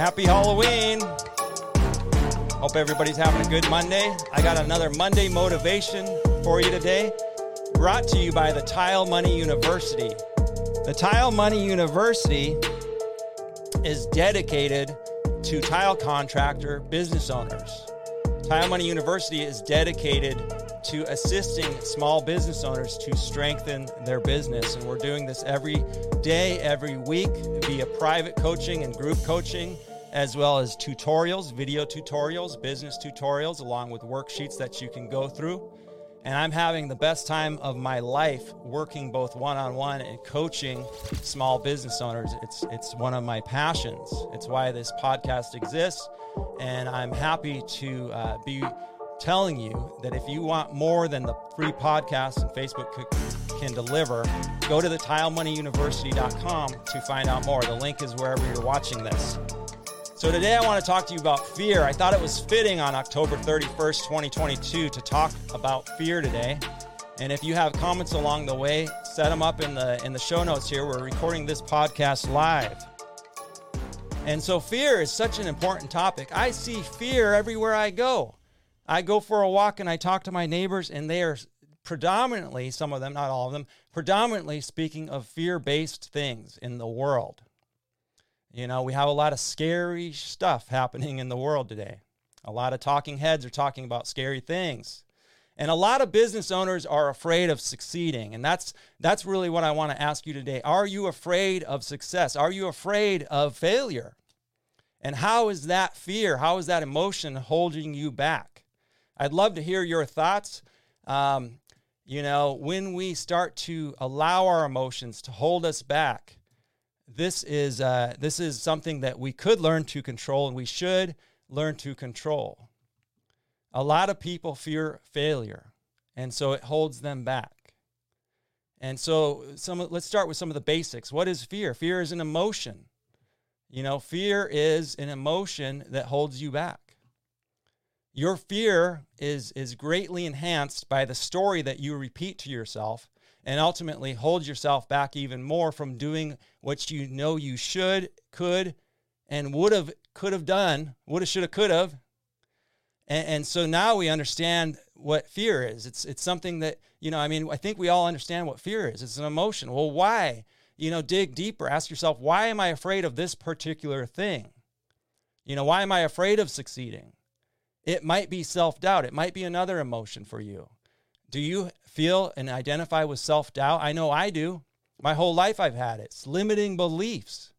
Happy Halloween. Hope everybody's having a good Monday. I got another Monday motivation for you today, brought to you by the Tile Money University. The Tile Money University is dedicated to tile contractor business owners. Tile Money University is dedicated to assisting small business owners to strengthen their business. And we're doing this every day, every week, via private coaching and group coaching, as well as tutorials, video tutorials, business tutorials, along with worksheets that you can go through. And I'm having the best time of my life working both one-on-one and coaching small business owners. It's one of my passions. It's why this podcast exists. And I'm happy to be telling you that if you want more than the free podcast and Facebook can deliver, go to the tilemoneyuniversity.com to find out more. The link is wherever you're watching this. So today I want to talk to you about fear. I thought it was fitting on October 31st, 2022 to talk about fear today. And if you have comments along the way, set them up in the show notes here. We're recording this podcast live. And so fear is such an important topic. I see fear everywhere I go. I go for a walk and I talk to my neighbors, and they are predominantly, some of them, not all of them, predominantly speaking of fear-based things in the world. You know, we have a lot of scary stuff happening in the world today. A lot of talking heads are talking about scary things. And a lot of business owners are afraid of succeeding. And that's really what I want to ask you today. Are you afraid of success? Are you afraid of failure? And how is that fear, how is that emotion holding you back? I'd love to hear your thoughts. You know, when we start to allow our emotions to hold us back, this is something that we could learn to control, and we should learn to control. A lot of people fear failure, and so it holds them back. And so let's start with some of the basics. What is fear? Fear is an emotion. You know, fear is an emotion that holds you back. Your fear is greatly enhanced by the story that you repeat to yourself, and ultimately hold yourself back even more from doing what you know you should, could, and would have done. And so now we understand what fear is. It's something that, you know, I mean, I think we all understand what fear is. It's an emotion. Well, why? You know, dig deeper. Ask yourself, why am I afraid of this particular thing? You know, why am I afraid of succeeding? It might be self-doubt. It might be another emotion for you. Do you feel and identify with self-doubt? I know I do. My whole life I've had it. It's limiting beliefs.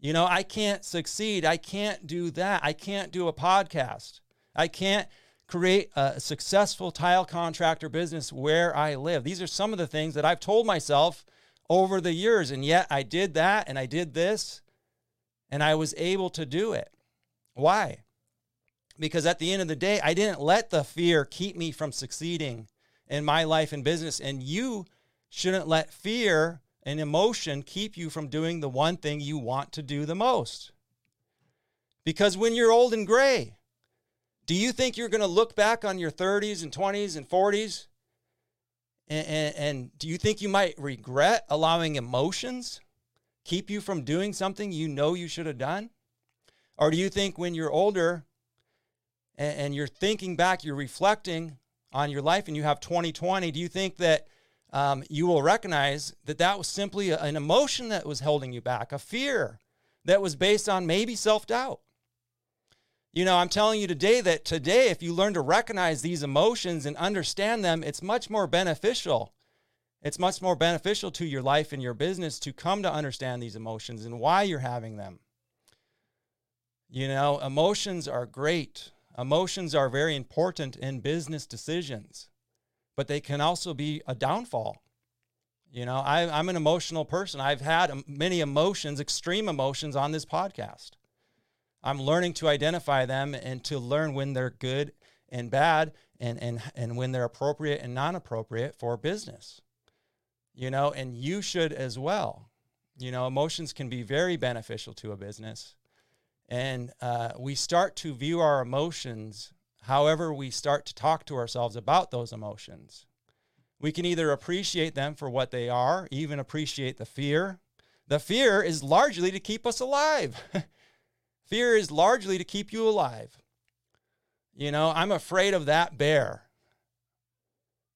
You know, I can't succeed. I can't do that. I can't do a podcast. I can't create a successful tile contractor business where I live. These are some of the things that I've told myself over the years, and yet I did that and I did this, and I was able to do it. Why? Because at the end of the day, I didn't let the fear keep me from succeeding in my life and business. And you shouldn't let fear and emotion keep you from doing the one thing you want to do the most. Because when you're old and gray, do you think you're going to look back on your 30s and 20s and 40s? And do you think you might regret allowing emotions keep you from doing something you know you should have done? Or do you think when you're older and you're thinking back, you're reflecting on your life, and you have 2020, do you think that you will recognize that that was simply an emotion that was holding you back, a fear that was based on maybe self-doubt? You know, I'm telling you today that today, if you learn to recognize these emotions and understand them, it's much more beneficial. It's much more beneficial to your life and your business to come to understand these emotions and why you're having them. You know, emotions are great. Emotions are very important in business decisions, but they can also be a downfall. You know, I'm an emotional person. I've had many emotions, extreme emotions on this podcast. I'm learning to identify them and to learn when they're good and bad and when they're appropriate and non-appropriate for business. You know, and you should as well. You know, emotions can be very beneficial to a business. And we start to view our emotions however we start to talk to ourselves about those emotions. We can either appreciate them for what they are, even appreciate the fear. The fear is largely to keep us alive. Fear is largely to keep you alive. You know, I'm afraid of that bear.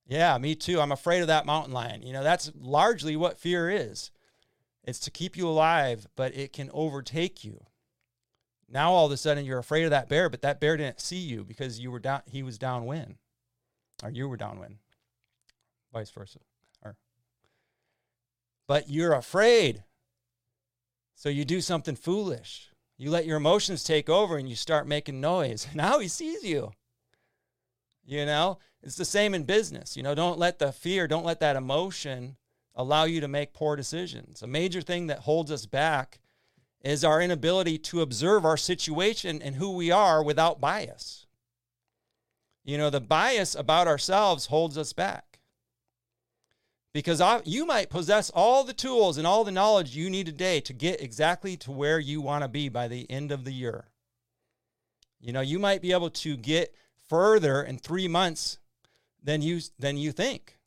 Yeah, me too. I'm afraid of that mountain lion. You know, that's largely what fear is. It's to keep you alive, but it can overtake you. Now all of a sudden you're afraid of that bear, but that bear didn't see you because you were down. He was downwind, or you were downwind, vice versa. But you're afraid, so you do something foolish. You let your emotions take over, and you start making noise. Now he sees you. You know, it's the same in business. You know, don't let that emotion allow you to make poor decisions. A major thing that holds us back is our inability to observe our situation and who we are without bias. You know, the bias about ourselves holds us back. Because you might possess all the tools and all the knowledge you need today to get exactly to where you want to be by the end of the year. You know, you might be able to get further in 3 months than you think.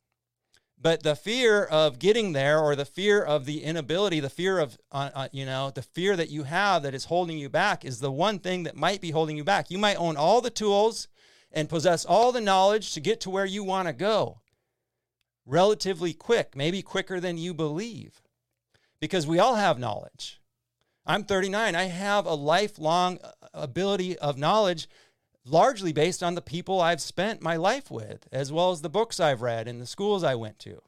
But the fear of getting there, or the fear of the inability, the fear of, the fear that you have that is holding you back is the one thing that might be holding you back. You might own all the tools and possess all the knowledge to get to where you want to go relatively quick, maybe quicker than you believe, because we all have knowledge. I'm 39. I have a lifelong ability of knowledge, largely based on the people I've spent my life with, as well as the books I've read and the schools I went to.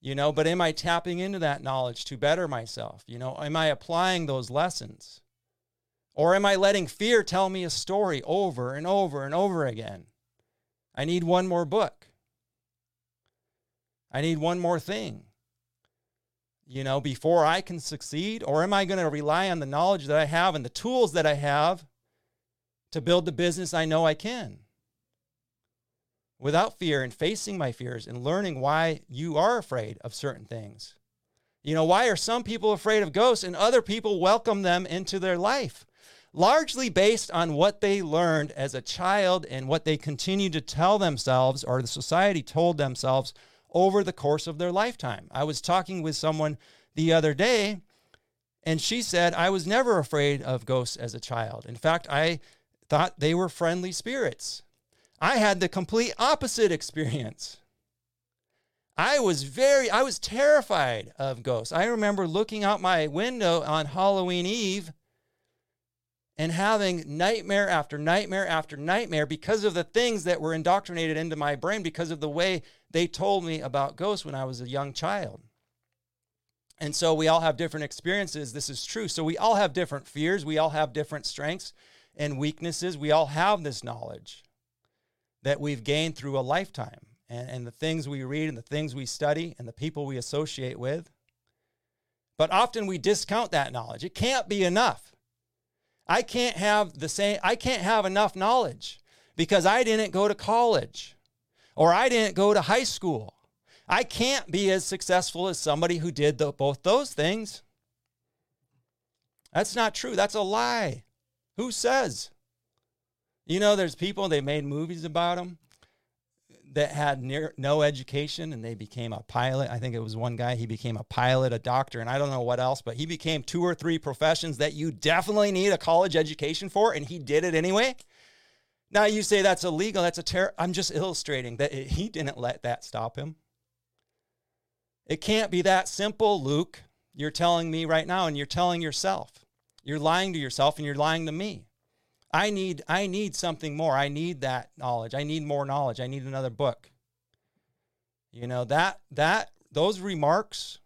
You know, but am I tapping into that knowledge to better myself? You know, am I applying those lessons? Or am I letting fear tell me a story over and over and over again? I need one more book. I need one more thing, you know, before I can succeed. Or am I going to rely on the knowledge that I have and the tools that I have to build the business I know I can, without fear, and facing my fears and learning why you are afraid of certain things? You know, why are some people afraid of ghosts and other people welcome them into their life? Largely based on what they learned as a child and what they continue to tell themselves, or the society told themselves over the course of their lifetime. I was talking with someone the other day, and she said, I was never afraid of ghosts as a child. In fact, I thought they were friendly spirits. I had the complete opposite experience. I was terrified of ghosts. I remember looking out my window on Halloween Eve and having nightmare after nightmare after nightmare because of the things that were indoctrinated into my brain, because of the way they told me about ghosts when I was a young child. And so we all have different experiences. This is true. So we all have different fears. We all have different strengths and weaknesses. We all have this knowledge that we've gained through a lifetime, and the things we read and the things we study and the people we associate with. But often we discount that knowledge. It can't be enough. I can't have enough knowledge because I didn't go to college, or I didn't go to high school. I can't be as successful as somebody who did both those things. That's not true. That's a lie. Who says? You know, there's people, they made movies about them that had no education, and they became a pilot. I think it was one guy, he became a pilot, a doctor, and I don't know what else, but he became 2 or 3 professions that you definitely need a college education for, and he did it anyway. Now you say that's illegal. I'm just illustrating that he didn't let that stop him. It can't be that simple, Luke. You're telling me right now, and you're telling yourself. You're lying to yourself, and you're lying to me. I need something more. I need that knowledge. I need more knowledge. I need another book. You know, those remarks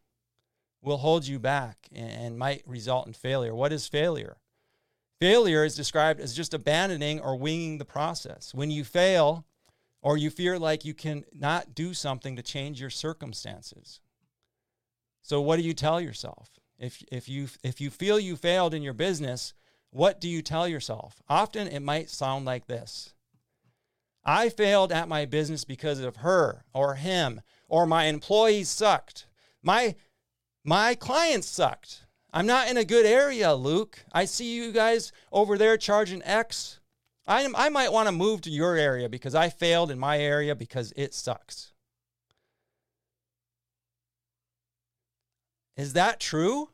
will hold you back and might result in failure. What is failure? Failure is described as just abandoning or winging the process. When you fail, or you fear like you cannot do something to change your circumstances. So what do you tell yourself? If you feel you failed in your business, what do you tell yourself? Often it might sound like this. I failed at my business because of her or him, or my employees sucked. My clients sucked. I'm not in a good area, Luke. I see you guys over there charging X. I might want to move to your area because I failed in my area because it sucks. Is that true?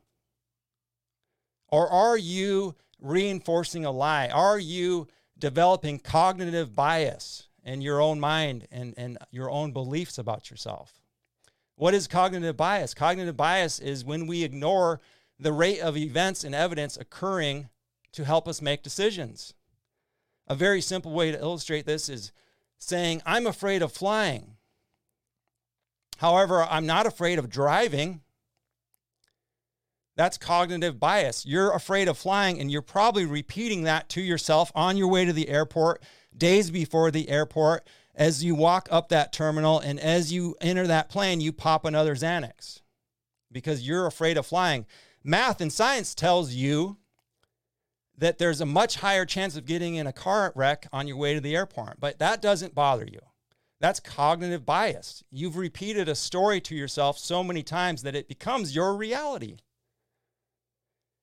Or are you reinforcing a lie? Are you developing cognitive bias in your own mind and your own beliefs about yourself? What is cognitive bias? Cognitive bias is when we ignore the rate of events and evidence occurring to help us make decisions. A very simple way to illustrate this is saying, I'm afraid of flying. However, I'm not afraid of driving. That's cognitive bias. You're afraid of flying, and you're probably repeating that to yourself on your way to the airport, days before the airport, as you walk up that terminal, and as you enter that plane, you pop another Xanax because you're afraid of flying. Math and science tells you that there's a much higher chance of getting in a car wreck on your way to the airport, but that doesn't bother you. That's cognitive bias. You've repeated a story to yourself so many times that it becomes your reality.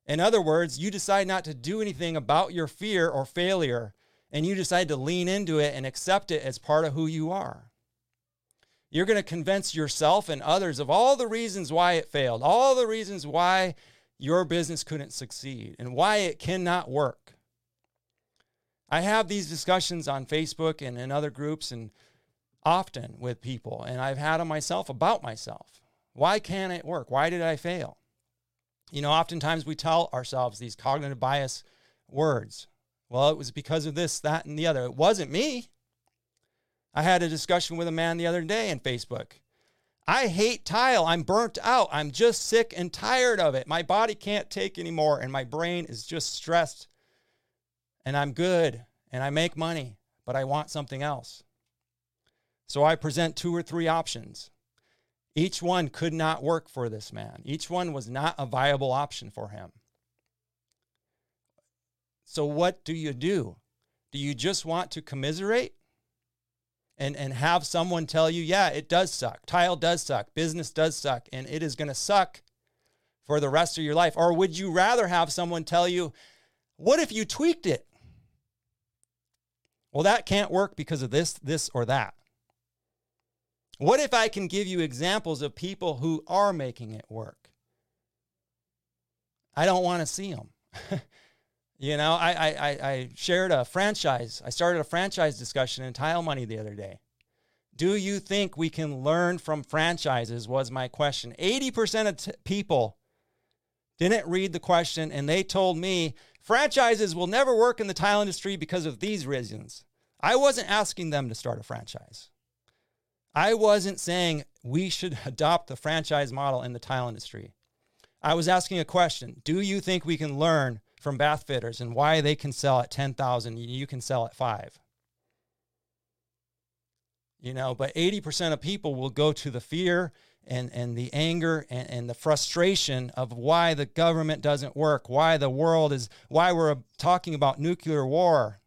In other words, you decide not to do anything about your fear or failure, and you decide to lean into it and accept it as part of who you are. You're going to convince yourself and others of all the reasons why it failed, all the reasons why your business couldn't succeed, and why it cannot work. I have these discussions on Facebook and in other groups and often with people, and I've had them myself about myself. Why can't it work? Why did I fail? You know, oftentimes we tell ourselves these cognitive bias words. Well, it was because of this, that, and the other. It wasn't me. I had a discussion with a man the other day on Facebook. I hate tile. I'm burnt out. I'm just sick and tired of it. My body can't take anymore, and my brain is just stressed. And I'm good, and I make money, but I want something else. So I present 2 or 3 options. Each one could not work for this man. Each one was not a viable option for him. So what do you do? Do you just want to commiserate and have someone tell you, yeah, it does suck. Tile does suck. Business does suck. And it is going to suck for the rest of your life. Or would you rather have someone tell you, what if you tweaked it? Well, that can't work because of this, this, or that. What if I can give you examples of people who are making it work? I don't want to see them. You know, I shared a franchise. I started a franchise discussion in Tile Money the other day. Do you think we can learn from franchises was my question. 80% of people didn't read the question, and they told me franchises will never work in the tile industry because of these reasons. I wasn't asking them to start a franchise. I wasn't saying we should adopt the franchise model in the tile industry. I was asking a question. Do you think we can learn from Bath Fitters and why they can sell at 10,000 and you can sell at 5? You know, but 80% of people will go to the fear and the anger and the frustration of why the government doesn't work, why the world is, why we're talking about nuclear war,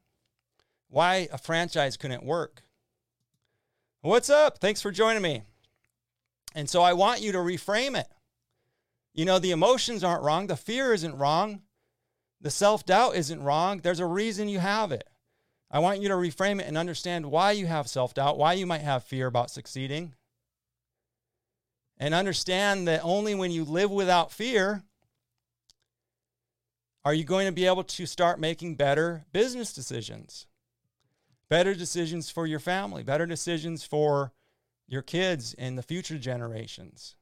why a franchise couldn't work. What's up? Thanks for joining me. And so I want you to reframe it. You know, the emotions aren't wrong. The fear isn't wrong. The self-doubt isn't wrong. There's a reason you have it. I want you to reframe it and understand why you have self-doubt, why you might have fear about succeeding. And understand that only when you live without fear are you going to be able to start making better business decisions. Better decisions for your family, better decisions for your kids and the future generations.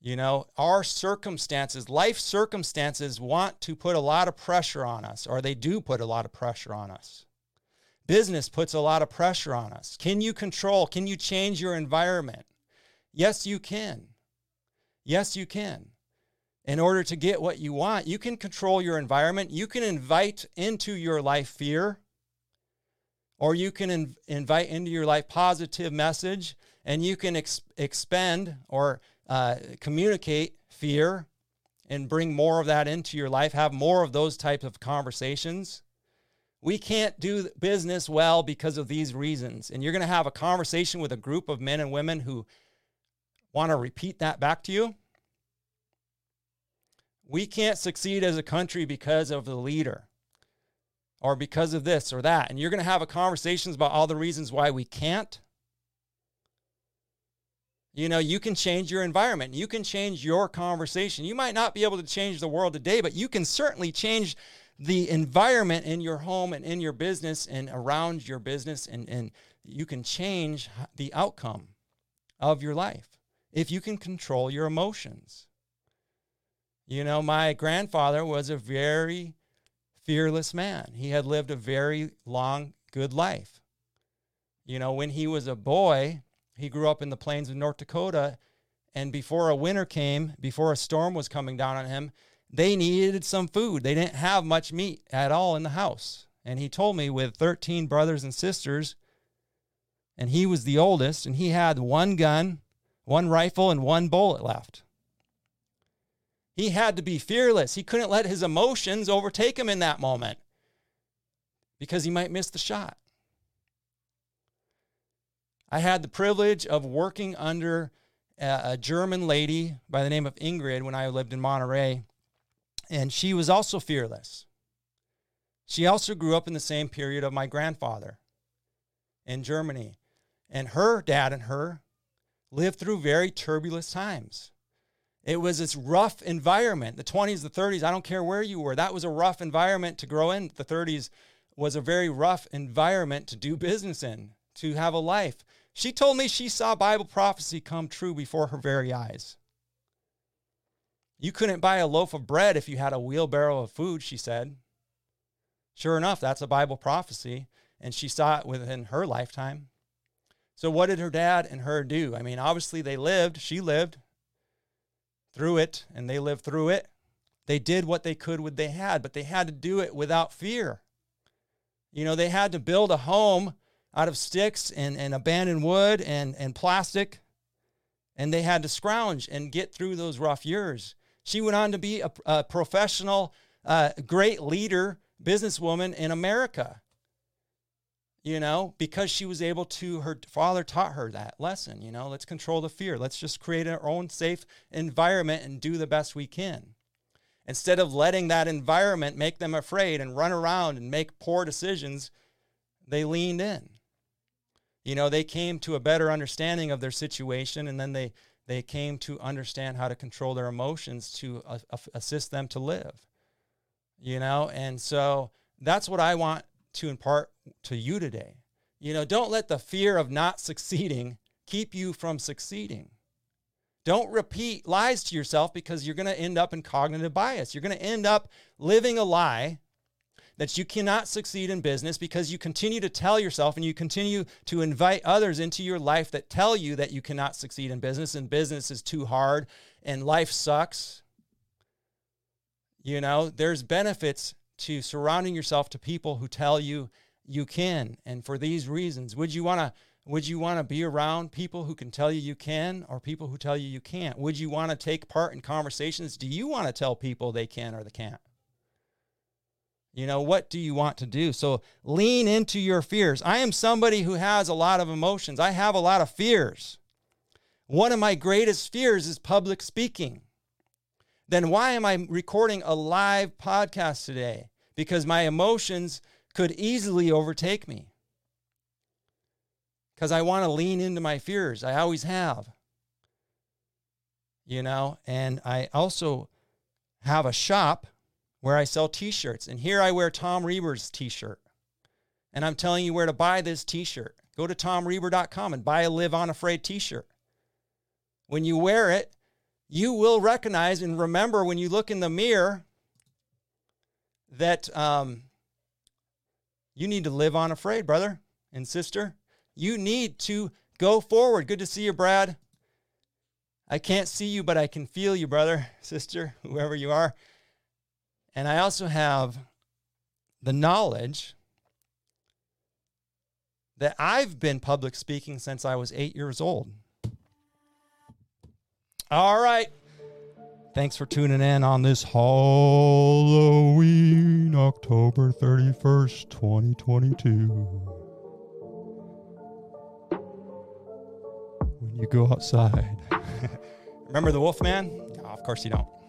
You know, our circumstances, life circumstances want to put a lot of pressure on us, or they do put a lot of pressure on us. Business puts a lot of pressure on us. Can you control? Can you change your environment? Yes, you can. Yes, you can. In order to get what you want, you can control your environment. You can invite into your life fear. Or you can invite into your life positive message, and you can expend or communicate fear and bring more of that into your life, have more of those types of conversations. We can't do business well because of these reasons. And you're going to have a conversation with a group of men and women who want to repeat that back to you. We can't succeed as a country because of the leader. Or because of this or that. And you're going to have a conversations about all the reasons why we can't. You know, you can change your environment. You can change your conversation. You might not be able to change the world today, but you can certainly change the environment in your home and in your business and around your business, and you can change the outcome of your life if you can control your emotions. You know, my grandfather was a very fearless man. He had lived a very long, good life. You know, when he was a boy, he grew up in the plains of North Dakota, and before a winter came, before a storm was coming down on him, they needed some food. They didn't have much meat at all in the house. And he told me, with 13 brothers and sisters, and he was the oldest, and he had one gun, one rifle, and one bullet left. He had to be fearless. He couldn't let his emotions overtake him in that moment because he might miss the shot. I had the privilege of working under a German lady by the name of Ingrid when I lived in Monterey, and she was also fearless. She also grew up in the same period of my grandfather in Germany, and her dad and her lived through very turbulent times. It was this rough environment, the 20s, the 30s, I don't care where you were, that was a rough environment to grow in. The 30s was a very rough environment to do business in, to have a life. She told me she saw Bible prophecy come true before her very eyes. You couldn't buy a loaf of bread if you had a wheelbarrow of food, she said. Sure enough, that's a Bible prophecy, and she saw it within her lifetime. So what did her dad and her do? I mean, obviously they lived, she lived through it, and they lived through it. They did what they could with what they had, but they had to do it without fear. You know, they had to build a home out of sticks and abandoned wood and plastic. And they had to scrounge and get through those rough years. She went on to be a professional, great leader, businesswoman in America. You know, because she was able to, her father taught her that lesson, you know, let's control the fear. Let's just create our own safe environment and do the best we can. Instead of letting that environment make them afraid and run around and make poor decisions, they leaned in. You know, they came to a better understanding of their situation, and then they came to understand how to control their emotions to assist them to live, you know? And so that's what I want to impart to you today. You know, don't let the fear of not succeeding keep you from succeeding. Don't repeat lies to yourself, because you're going to end up in cognitive bias. You're going to end up living a lie that you cannot succeed in business because you continue to tell yourself, and you continue to invite others into your life that tell you that you cannot succeed in business, and business is too hard, and life sucks. You know, there's benefits to surrounding yourself to people who tell you you can. And for these reasons, would you want to be around people who can tell you you can, or people who tell you you can't? Would you want to take part in conversations? Do you want to tell people they can or they can't? You know, what do you want to do? So lean into your fears. I am somebody who has a lot of emotions. I have a lot of fears. One of my greatest fears is public speaking. Then why am I recording a live podcast today? Because my emotions could easily overtake me. Because I want to lean into my fears. I always have. You know, and I also have a shop where I sell t-shirts. And here I wear Tom Reber's t-shirt. And I'm telling you where to buy this t-shirt. Go to tomreber.com and buy a Live Unafraid t-shirt. When you wear it, you will recognize and remember when you look in the mirror that you need to live unafraid, brother and sister. You need to go forward. Good to see you, Brad. I can't see you, but I can feel you, brother, sister, whoever you are. And I also have the knowledge that I've been public speaking since I was 8 years old. All right. Thanks for tuning in on this Halloween, October 31st, 2022. When you go outside. Remember the Wolfman? No, of course you don't.